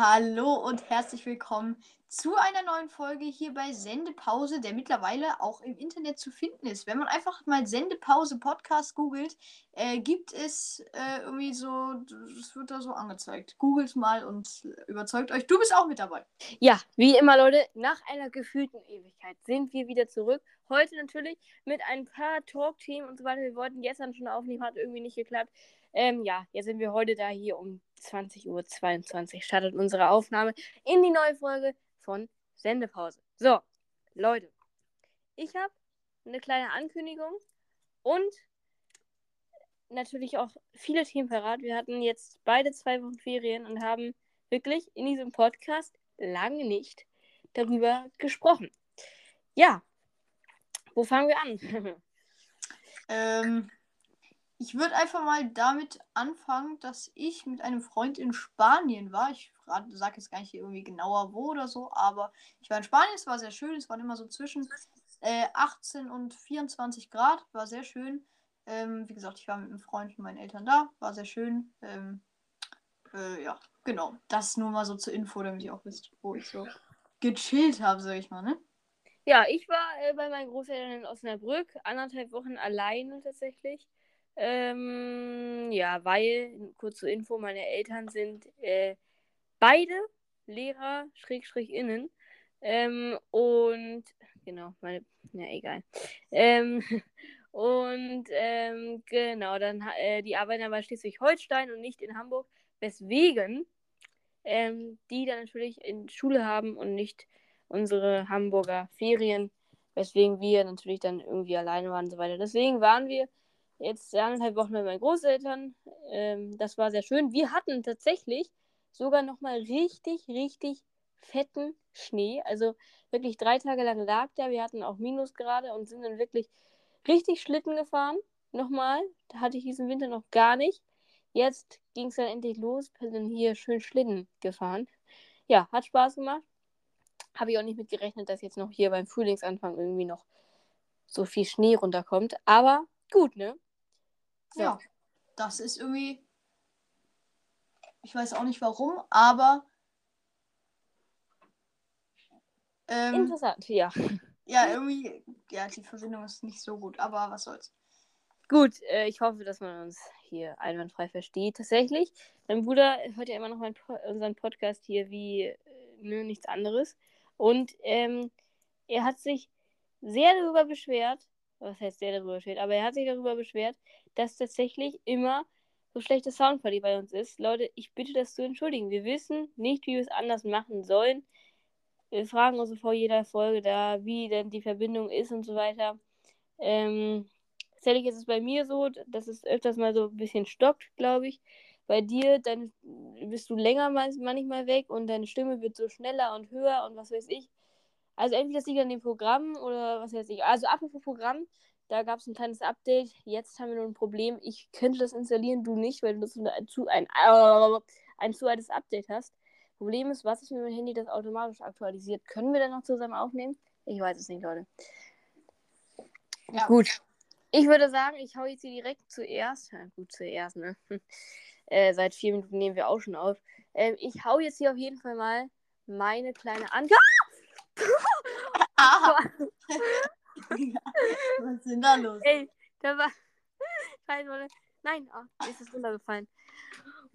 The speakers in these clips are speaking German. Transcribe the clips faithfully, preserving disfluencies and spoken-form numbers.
Hallo und herzlich willkommen zu einer neuen Folge hier bei Sendepause, der mittlerweile auch im Internet zu finden ist. Wenn man einfach mal Sendepause Podcast googelt, äh, gibt es äh, irgendwie so, das wird da so angezeigt. Googelt mal und überzeugt euch, du bist auch mit dabei. Ja, wie immer Leute, nach einer gefühlten Ewigkeit sind wir wieder zurück. Heute natürlich mit ein paar Talk-Themen und so weiter. Wir wollten gestern schon aufnehmen, hat irgendwie nicht geklappt. Ähm, ja, jetzt sind wir heute da hier um zwanzig Uhr zweiundzwanzig startet unsere Aufnahme in die neue Folge von Sendepause. So, Leute, ich habe eine kleine Ankündigung und natürlich auch viele Themen parat. Wir hatten jetzt beide zwei Wochen Ferien und haben wirklich in diesem Podcast lange nicht darüber gesprochen. Ja, wo fangen wir an? ähm... Ich würde einfach mal damit anfangen, dass ich mit einem Freund in Spanien war. Ich sage jetzt gar nicht irgendwie genauer wo oder so, aber ich war in Spanien, es war sehr schön. Es waren immer so zwischen äh, achtzehn und vierundzwanzig Grad, war sehr schön. Ähm, wie gesagt, ich war mit einem Freund und meinen Eltern da, war sehr schön. Ähm, äh, ja, genau. Das nur mal so zur Info, damit ihr auch wisst, wo ich so gechillt habe, sag ich mal, ne? Ja, ich war äh, bei meinen Großeltern in Osnabrück, anderthalb Wochen alleine tatsächlich. Ähm, ja, weil, kurz zur Info, meine Eltern sind äh, beide Lehrer, Schrägstrich innen. Ähm, und, genau, meine, ja, egal. Ähm, und, ähm, genau, dann, äh, die arbeiten aber in Schleswig-Holstein und nicht in Hamburg, weswegen ähm, die dann natürlich in Schule haben und nicht unsere Hamburger Ferien, weswegen wir natürlich dann irgendwie alleine waren und so weiter. Deswegen waren wir jetzt anderthalb Wochen mit meinen Großeltern. Ähm, das war sehr schön. Wir hatten tatsächlich sogar nochmal richtig, richtig fetten Schnee. Also wirklich drei Tage lang lag der. Wir hatten auch Minusgrade und sind dann wirklich richtig Schlitten gefahren. Nochmal. Da hatte ich diesen Winter noch gar nicht. Jetzt ging es dann endlich los. Wir sind hier schön Schlitten gefahren. Ja, hat Spaß gemacht. Habe ich auch nicht mit gerechnet, dass jetzt noch hier beim Frühlingsanfang irgendwie noch so viel Schnee runterkommt. Aber gut, ne? So. Ja, das ist irgendwie, ich weiß auch nicht warum, aber ähm, interessant, ja. Ja, irgendwie, ja, die Verbindung ist nicht so gut, aber was soll's. Gut, äh, ich hoffe, dass man uns hier einwandfrei versteht. Tatsächlich, mein Bruder hört ja immer noch po- unseren Podcast hier wie äh, nö, nichts anderes. Und ähm, er hat sich sehr darüber beschwert, was heißt der darüber beschwert, aber er hat sich darüber beschwert, dass tatsächlich immer so schlechte Soundqualität bei uns ist. Leute, ich bitte das zu entschuldigen. Wir wissen nicht, wie wir es anders machen sollen. Wir fragen uns vor jeder Folge da, wie denn die Verbindung ist und so weiter. Ähm, tatsächlich ist es bei mir so, dass es öfters mal so ein bisschen stockt, glaube ich. Bei dir, dann bist du länger manchmal weg und deine Stimme wird so schneller und höher und was weiß ich. Also entweder das liegt an dem Programm oder was weiß ich. Also apropos Programm, da gab es ein kleines Update. Jetzt haben wir nur ein Problem. Ich könnte das installieren, du nicht, weil du das ein zu, ein, ein zu altes Update hast. Problem ist, was ist, wenn mein Handy das automatisch aktualisiert? Können wir dann noch zusammen aufnehmen? Ich weiß es nicht, Leute. Ja. Gut. Ich würde sagen, ich hau jetzt hier direkt zuerst. Ja, gut, zuerst, ne? äh, seit vier Minuten nehmen wir auch schon auf. Ähm, ich hau jetzt hier auf jeden Fall mal meine kleine Angabe. Ah. Was ist denn da los? Ey, da war... Nein, oh, ist es runtergefallen.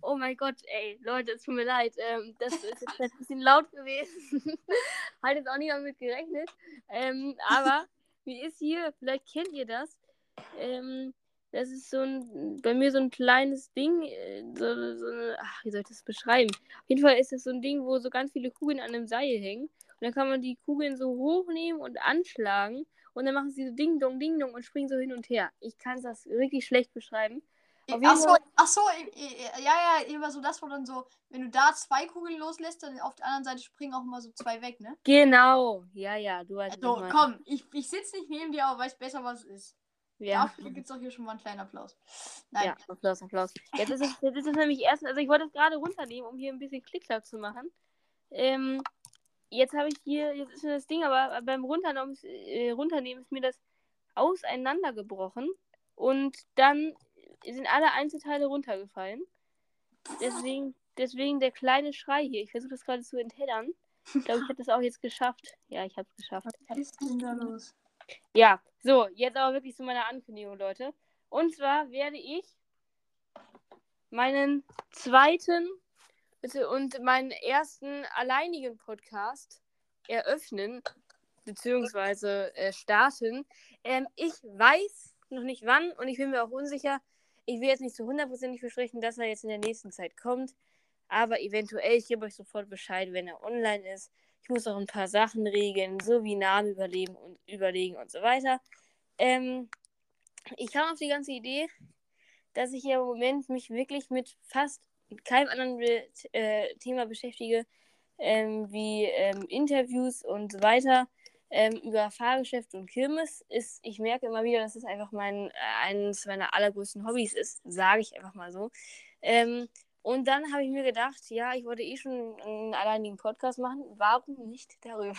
Oh mein Gott, ey, Leute, es tut mir leid. Ähm, das ist jetzt ein bisschen laut gewesen. Hat jetzt auch nicht damit gerechnet. Ähm, aber wie ist hier? Vielleicht kennt ihr das. Ähm, das ist so ein, bei mir so ein kleines Ding. So, so eine, ach, wie soll ich das beschreiben? Auf jeden Fall ist das so ein Ding, wo so ganz viele Kugeln an einem Seil hängen. Und dann kann man die Kugeln so hochnehmen und anschlagen. Und dann machen sie so Ding-Dong, Ding-Dong und springen so hin und her. Ich kann das wirklich schlecht beschreiben. Ach so, ach so, ja, ja, immer so das, wo dann so, wenn du da zwei Kugeln loslässt, dann auf der anderen Seite springen auch immer so zwei weg, ne? Genau, ja, ja. Du hast also, komm, ich, ich sitze nicht neben dir, aber weiß besser, was es ist. Ja. Dafür gibt es doch hier schon mal einen kleinen Applaus. Nein. Ja, Applaus, Applaus. Jetzt ist es, jetzt ist es nämlich erst, also ich wollte das gerade runternehmen, um hier ein bisschen Klick-Klack zu machen. Ähm... Jetzt habe ich hier, jetzt ist mir das Ding, aber beim Runternehmen, äh, Runternehmen ist mir das auseinandergebrochen und dann sind alle Einzelteile runtergefallen. Deswegen, Deswegen der kleine Schrei hier. Ich versuche das gerade zu enthellern. Ich glaube, ich habe das auch jetzt geschafft. Ja, ich habe es geschafft. Was ist denn da los? Ja, so, jetzt aber wirklich zu meiner Ankündigung, Leute. Und zwar werde ich meinen zweiten und meinen ersten alleinigen Podcast eröffnen, beziehungsweise äh, starten. Ähm, ich weiß noch nicht wann und ich bin mir auch unsicher. Ich will jetzt nicht zu hundertprozentig versprechen, dass er jetzt in der nächsten Zeit kommt. Aber eventuell, ich gebe euch sofort Bescheid, wenn er online ist. Ich muss auch ein paar Sachen regeln, so wie Namen überlegen und überlegen und so weiter. Ähm, ich kam auf die ganze Idee, dass ich hier im Moment mich wirklich mit fast keinem anderen äh, Thema beschäftige, ähm, wie ähm, Interviews und so weiter, ähm, über Fahrgeschäft und Kirmes. Ist, ich merke immer wieder, dass es einfach mein, äh, eines meiner allergrößten Hobbys ist, sage ich einfach mal so. Ähm, Und dann habe ich mir gedacht, ja, ich wollte eh schon einen alleinigen Podcast machen. Warum nicht darüber?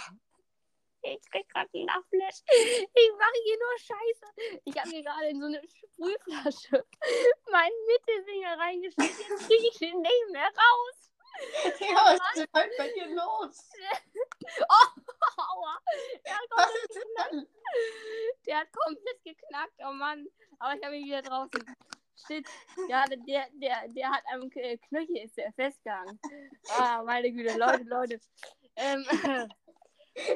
Ich krieg gerade einen Lachflash. Ich mache hier nur Scheiße. Ich habe mir gerade in so eine Sprühflasche meinen Mittelfinger reingesteckt. Jetzt kriege ich den nicht mehr raus. Ja, was ist denn bei dir los? Oh, aua. Der hat komplett, was ist denn dann? Der hat komplett geknackt, oh Mann. Aber ich habe ihn wieder draußen. Shit, ja, der, der, der hat am Knöchel ist der festgehangen. Ah, meine Güte, Leute, Leute. Ähm,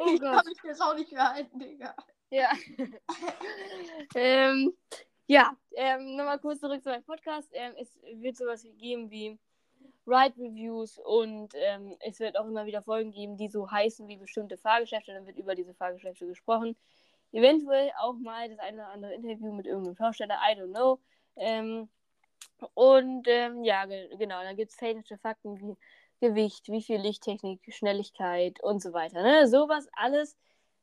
oh ich Gott. Kann mich das auch nicht mehr halten, Digga. Ja. ähm, ja, ähm, nochmal kurz zurück zu meinem Podcast. Ähm, es wird sowas geben wie Ride-Reviews und ähm, es wird auch immer wieder Folgen geben, die so heißen wie bestimmte Fahrgeschäfte. Dann wird über diese Fahrgeschäfte gesprochen. Eventuell auch mal das eine oder andere Interview mit irgendeinem Schausteller, I don't know. Ähm, und ähm, ja, ge- genau, dann gibt es technische Fakten wie Gewicht, wie viel Lichttechnik, Schnelligkeit und so weiter. Ne? Sowas alles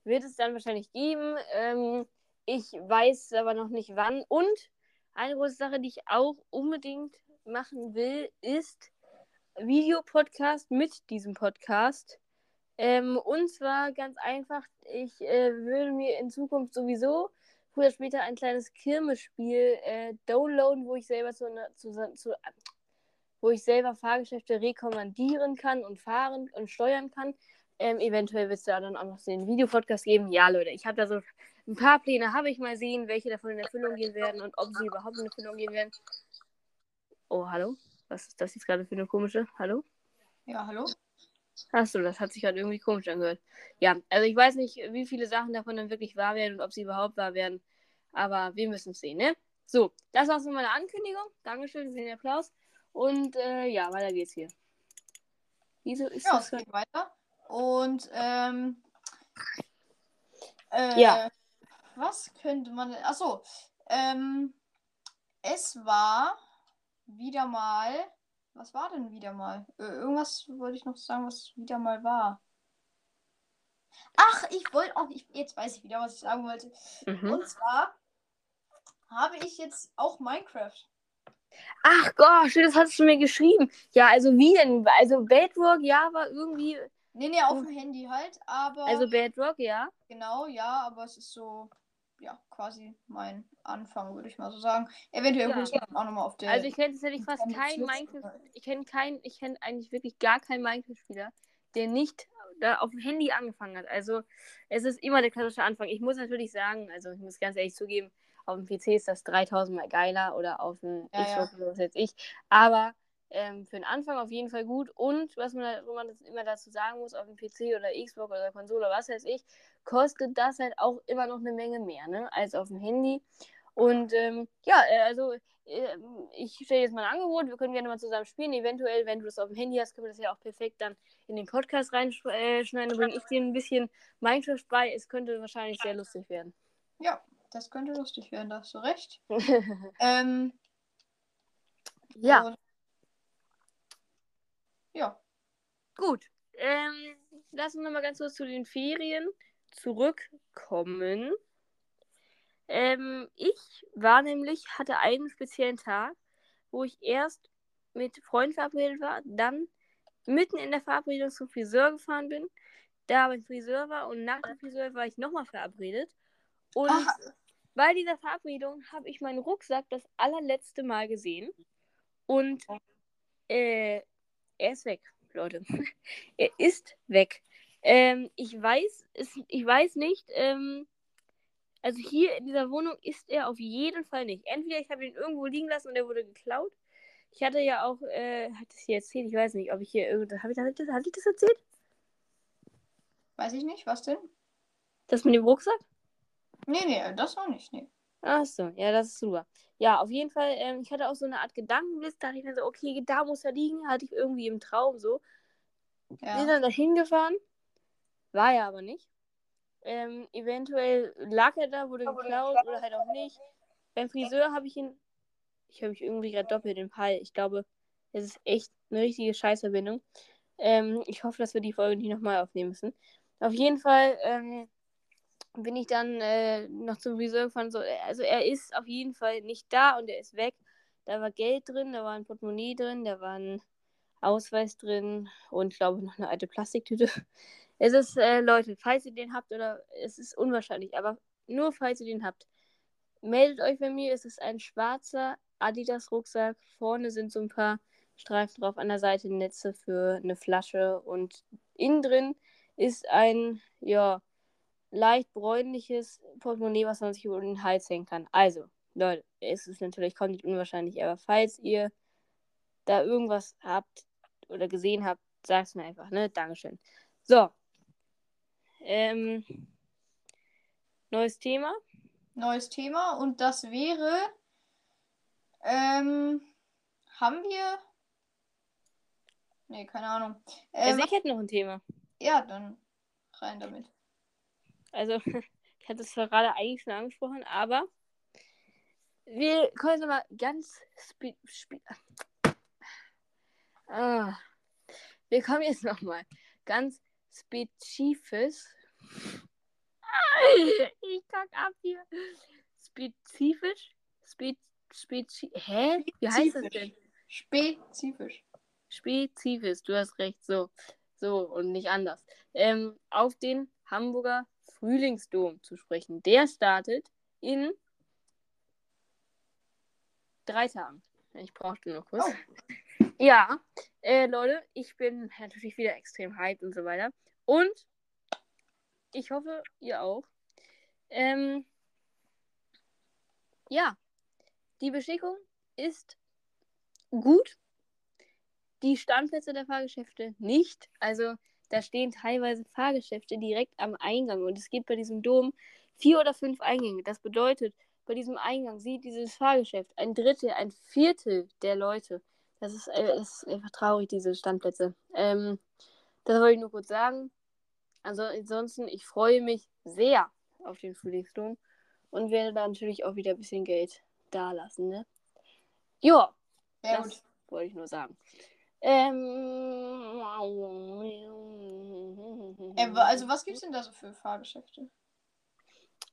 wird es dann wahrscheinlich geben. Ähm, ich weiß aber noch nicht wann. Und eine große Sache, die ich auch unbedingt machen will, ist Videopodcast mit diesem Podcast. Ähm, und zwar ganz einfach, ich äh, würde mir in Zukunft sowieso früher später ein kleines Kirmesspiel äh, downloaden, wo ich selber zu, zu, zu, wo ich selber Fahrgeschäfte rekommandieren kann und fahren und steuern kann. Ähm, eventuell wird es da dann auch noch den Videopodcast geben. Ja, Leute, ich habe da so ein paar Pläne, habe ich mal sehen, welche davon in Erfüllung gehen werden und ob sie überhaupt in Erfüllung gehen werden. Oh, hallo? Was ist das jetzt gerade für eine komische? Hallo? Ja, hallo? Achso, das hat sich gerade irgendwie komisch angehört. Ja, also ich weiß nicht, wie viele Sachen davon dann wirklich wahr werden und ob sie überhaupt wahr werden. Aber wir müssen es sehen, ne? So, das war's mit meiner Ankündigung. Dankeschön für den Applaus. Und äh, ja, weiter geht's hier. Wieso ist ja, das es geht weiter. Und, ähm... Äh, ja. Was könnte man... Achso, ähm... Es war wieder mal... Was war denn wieder mal? Äh, irgendwas wollte ich noch sagen, was wieder mal war. Ach, ich wollte auch... Ich, jetzt weiß ich wieder, was ich sagen wollte. Mhm. Und zwar habe ich jetzt auch Minecraft. Ach Gott, das hast du mir geschrieben. Ja, also wie denn? Also Bedrock, ja, war irgendwie... Nee, nee, auf dem Handy halt, aber... Also Bedrock, ja. Genau, ja, aber es ist so... Ja, quasi mein Anfang, würde ich mal so sagen. Eventuell ja. Muss ich dann auch nochmal auf der... Also ich kenne tatsächlich fast keinen Minecraft... Ich kenne keinen, ich kenne eigentlich wirklich gar keinen Minecraft-Spieler, der nicht da auf dem Handy angefangen hat. Also es ist immer der klassische Anfang. Ich muss natürlich sagen, also ich muss ganz ehrlich zugeben, auf dem P C ist das dreitausend mal geiler oder auf dem ja, Xbox ja. Oder was jetzt ich. Aber ähm, für den Anfang auf jeden Fall gut. Und was man, da, wo man das immer dazu sagen muss, auf dem P C oder Xbox oder Konsole, was weiß ich, kostet das halt auch immer noch eine Menge mehr, ne, als auf dem Handy. Und ähm, ja, also äh, ich stelle jetzt mal ein Angebot, wir können gerne mal zusammen spielen. Eventuell, wenn du das auf dem Handy hast, können wir das ja auch perfekt dann in den Podcast reinschneiden. Dann bringe ich dir ein bisschen Minecraft bei. Es könnte wahrscheinlich sehr lustig werden. Ja, das könnte lustig werden, da hast du recht. ähm, ja. Und, ja. Gut. Ähm, lass uns nochmal ganz kurz zu den Ferien zurückkommen. Ähm, ich war nämlich, hatte einen speziellen Tag, wo ich erst mit Freunden verabredet war, dann mitten in der Verabredung zum Friseur gefahren bin, da beim Friseur war und nach dem Friseur war ich nochmal verabredet. Und Ach. bei dieser Verabredung habe ich meinen Rucksack das allerletzte Mal gesehen und äh, Er ist weg, Leute. Er ist weg. Ähm, ich weiß, es, ich weiß nicht, ähm, also hier in dieser Wohnung ist er auf jeden Fall nicht. Entweder ich habe ihn irgendwo liegen lassen und er wurde geklaut. Ich hatte ja auch, äh, hat das hier erzählt? Ich weiß nicht, ob ich hier irgendwas, habe ich, hab ich das, hatte ich das erzählt? Weiß ich nicht, was denn? Das mit dem Rucksack? Nee, nee, das noch nicht, nee. Ach so, ja, das ist super. Ja, auf jeden Fall, ähm, ich hatte auch so eine Art Gedankenliste, da hatte ich mir so, okay, da muss er liegen, hatte ich irgendwie im Traum so. Ja. Bin dann da hingefahren, war er aber nicht. Ähm, eventuell lag er da, wurde geklaut oder halt auch nicht. Beim Friseur habe ich ihn, ich höre mich irgendwie gerade doppelt im Hall. Ich glaube, es ist echt eine richtige Scheißverbindung. Ähm, ich hoffe, dass wir die Folge nicht nochmal aufnehmen müssen. Auf jeden Fall, ähm, bin ich dann äh, noch zum Friseur gefahren. So, also er ist auf jeden Fall nicht da und er ist weg. Da war Geld drin, da war ein Portemonnaie drin, da war ein Ausweis drin und glaube noch eine alte Plastiktüte. Es ist, äh, Leute, falls ihr den habt, oder es ist unwahrscheinlich, aber nur falls ihr den habt, meldet euch bei mir. Es ist ein schwarzer Adidas-Rucksack. Vorne sind so ein paar Streifen drauf, an der Seite Netze für eine Flasche und innen drin ist ein, ja, leicht bräunliches Portemonnaie, was man sich über den Hals hängen kann. Also, Leute, es ist natürlich komplett unwahrscheinlich, aber falls ihr da irgendwas habt oder gesehen habt, sag's mir einfach, ne? Dankeschön. So. Ähm, neues Thema. Neues Thema und das wäre, ähm, haben wir? Nee, keine Ahnung. Ähm, also ich hätte noch ein Thema. Ja, dann rein damit. Also, ich hatte es zwar gerade eigentlich schon angesprochen, aber wir können jetzt mal ganz spe- spe- ah. Wir kommen jetzt nochmal ganz spezifisch. Ich kack ab hier. Spezifisch? Spe- spezi- Hä? Spezifisch. Wie heißt das denn? Spezifisch. Spezifisch, du hast recht, so. So und nicht anders. Ähm, auf den Hamburger Frühlingsdom zu sprechen. Der startet in drei Tagen. Ich brauchte nur kurz. Oh. Ja, äh, Leute, ich bin natürlich wieder extrem hyped und so weiter. Und ich hoffe, ihr auch. Ähm, ja, die Beschickung ist gut. Die Standplätze der Fahrgeschäfte nicht. Also da stehen teilweise Fahrgeschäfte direkt am Eingang. Und es gibt bei diesem Dom vier oder fünf Eingänge. Das bedeutet, bei diesem Eingang sieht dieses Fahrgeschäft ein Drittel, ein Viertel der Leute. Das ist, das ist einfach traurig, diese Standplätze. Ähm, das wollte ich nur kurz sagen. Also ansonsten, ich freue mich sehr auf den Frühlingsdom und werde da natürlich auch wieder ein bisschen Geld dalassen, ne? Ja, ja, das gut. Wollte ich nur sagen. Ähm, also was gibt's denn da so für Fahrgeschäfte?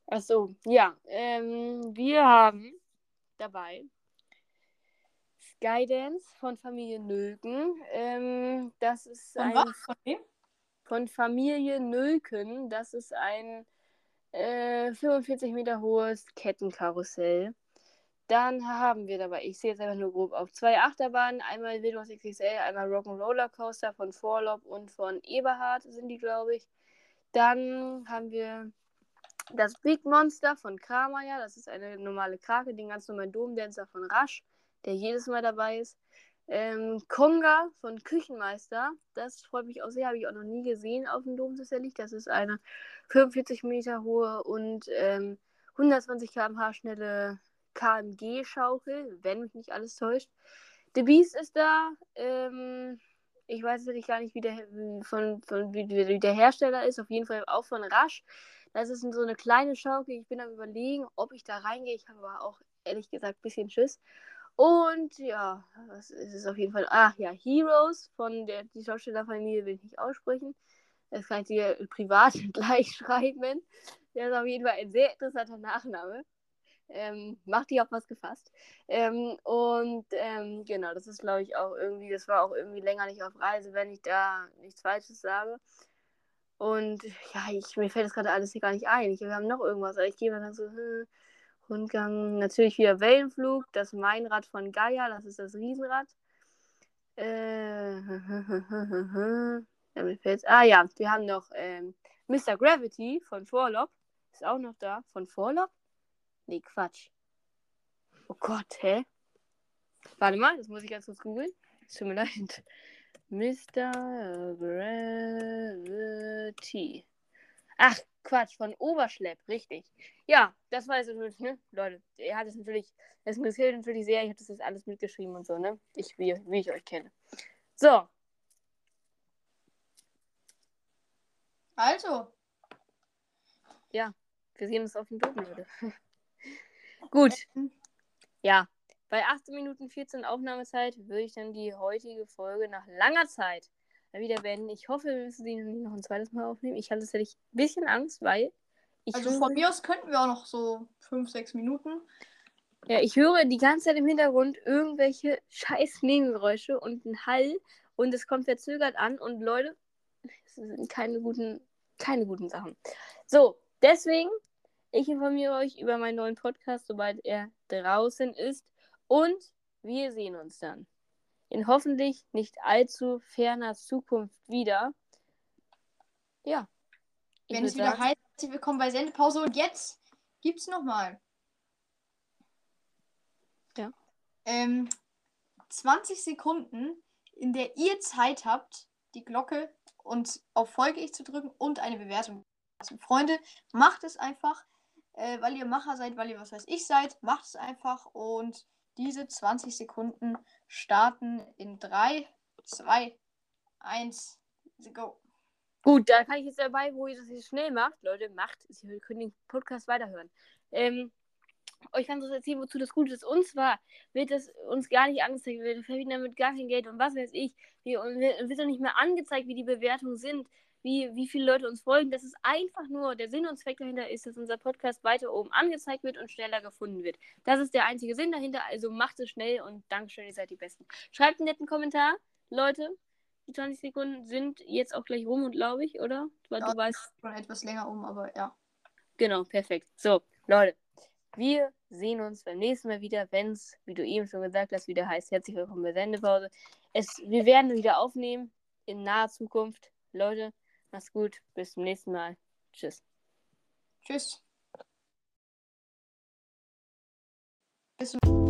Achso, ja. Ähm, wir haben dabei Skydance von Familie Nülken. Ähm, das ist von ein... Was? Von wem? Von Familie Nülken. Das ist ein äh, fünfundvierzig Meter hohes Kettenkarussell. Dann haben wir dabei, ich sehe jetzt einfach nur grob auf, zwei Achterbahnen, einmal Wilde Maus X X L, einmal Rock'n'Roller Coaster von Vorlop und von Eberhard sind die, glaube ich. Dann haben wir das Big Monster von Kramer, ja, das ist eine normale Krake, den ganz normalen Dom-Dancer von Rasch, der jedes Mal dabei ist. Ähm, Konga von Küchenmeister, das freut mich auch sehr, habe ich auch noch nie gesehen auf dem Dom tatsächlich. Das ist eine fünfundvierzig Meter hohe und ähm, hundertzwanzig Kilometer pro Stunde schnelle K M G-Schaukel, wenn mich nicht alles täuscht. The Beast ist da. Ähm, ich weiß natürlich gar nicht, wie der, von, von, wie, wie der Hersteller ist. Auf jeden Fall auch von Rasch. Das ist so eine kleine Schaukel. Ich bin am Überlegen, ob ich da reingehe. Ich habe aber auch, ehrlich gesagt, ein bisschen Schiss. Und ja, es ist auf jeden Fall... Ach ja, Heroes von der die Schaustellerfamilie will ich nicht aussprechen. Das kann ich dir privat gleich schreiben. Der ist auf jeden Fall ein sehr interessanter Nachname. Ähm, macht die auf was gefasst. Ähm, und ähm, genau, das ist, glaube ich, auch irgendwie, das war auch irgendwie länger nicht auf Reise, wenn ich da nichts Falsches sage. Und ja, ich, mir fällt das gerade alles hier gar nicht ein. Ich, wir haben noch irgendwas, aber ich gehe mal dann so, hm, Rundgang, natürlich wieder Wellenflug, das Mainrad von Gaia, das ist das Riesenrad. Äh, ja, mir fällt's. Ah ja, wir haben noch ähm, Mister Gravity von Vorlop. Ist auch noch da. Von Vorlop? Nee, Quatsch. Oh Gott, hä? Warte mal, das muss ich ganz kurz googeln. Es tut mir leid. Mister Gravity. Ach, Quatsch, von Oberschlepp, richtig. Ja, das war es natürlich, ne? Leute, er hat es natürlich, es interessiert natürlich sehr, ich habe das jetzt alles mitgeschrieben und so, ne? Ich, wie, wie ich euch kenne. So. Also. Ja, wir sehen uns auf dem Boden, Leute. Gut. Ja, bei achtzehn Minuten vierzehn Aufnahmezeit würde ich dann die heutige Folge nach langer Zeit wieder beenden. Ich hoffe, wir müssen sie noch ein zweites Mal aufnehmen. Ich hatte tatsächlich ein bisschen Angst, weil ich also höre, von mir aus könnten wir auch noch so fünf, sechs Minuten. Ja, ich höre die ganze Zeit im Hintergrund irgendwelche scheiß Nebengeräusche und einen Hall und es kommt verzögert an und Leute, es sind keine guten, keine guten Sachen. So, deswegen, ich informiere euch über meinen neuen Podcast, sobald er draußen ist und wir sehen uns dann in hoffentlich nicht allzu ferner Zukunft wieder. Ja. Wenn es wieder heißt, herzlich willkommen bei Sendepause und jetzt gibt's nochmal. Ja. Ähm, zwanzig Sekunden, in der ihr Zeit habt, die Glocke und auf Folge ich zu drücken und eine Bewertung. Also Freunde, macht es einfach, äh, weil ihr Macher seid, weil ihr was weiß ich seid, macht es einfach und diese zwanzig Sekunden starten in drei, zwei, eins, go. Gut, da kann ich jetzt dabei, wo ihr das jetzt schnell macht. Leute, macht es. Ihr könnt den Podcast weiterhören. Ähm, euch kann das erzählen, wozu das gut ist. Und zwar wird es uns gar nicht angezeigt. Wir verdienen damit gar kein Geld und was weiß ich. Wir, wir wird doch nicht mehr angezeigt, wie die Bewertungen sind, wie, wie viele Leute uns folgen. Das ist einfach nur, der Sinn und Zweck dahinter ist, dass unser Podcast weiter oben angezeigt wird und schneller gefunden wird. Das ist der einzige Sinn dahinter, also macht es schnell und Dankeschön, ihr seid die Besten. Schreibt einen netten Kommentar, Leute. Die zwanzig Sekunden sind jetzt auch gleich rum, glaube ich, oder? Weil ja, du weißt schon etwas länger um, aber ja. Genau, perfekt. So, Leute, wir sehen uns beim nächsten Mal wieder, wenn es, wie du eben schon gesagt hast, wieder heißt, herzlich willkommen bei Sendepause. Es, wir werden wieder aufnehmen in naher Zukunft. Leute, macht's gut, bis zum nächsten Mal. Tschüss. Tschüss. Bis zum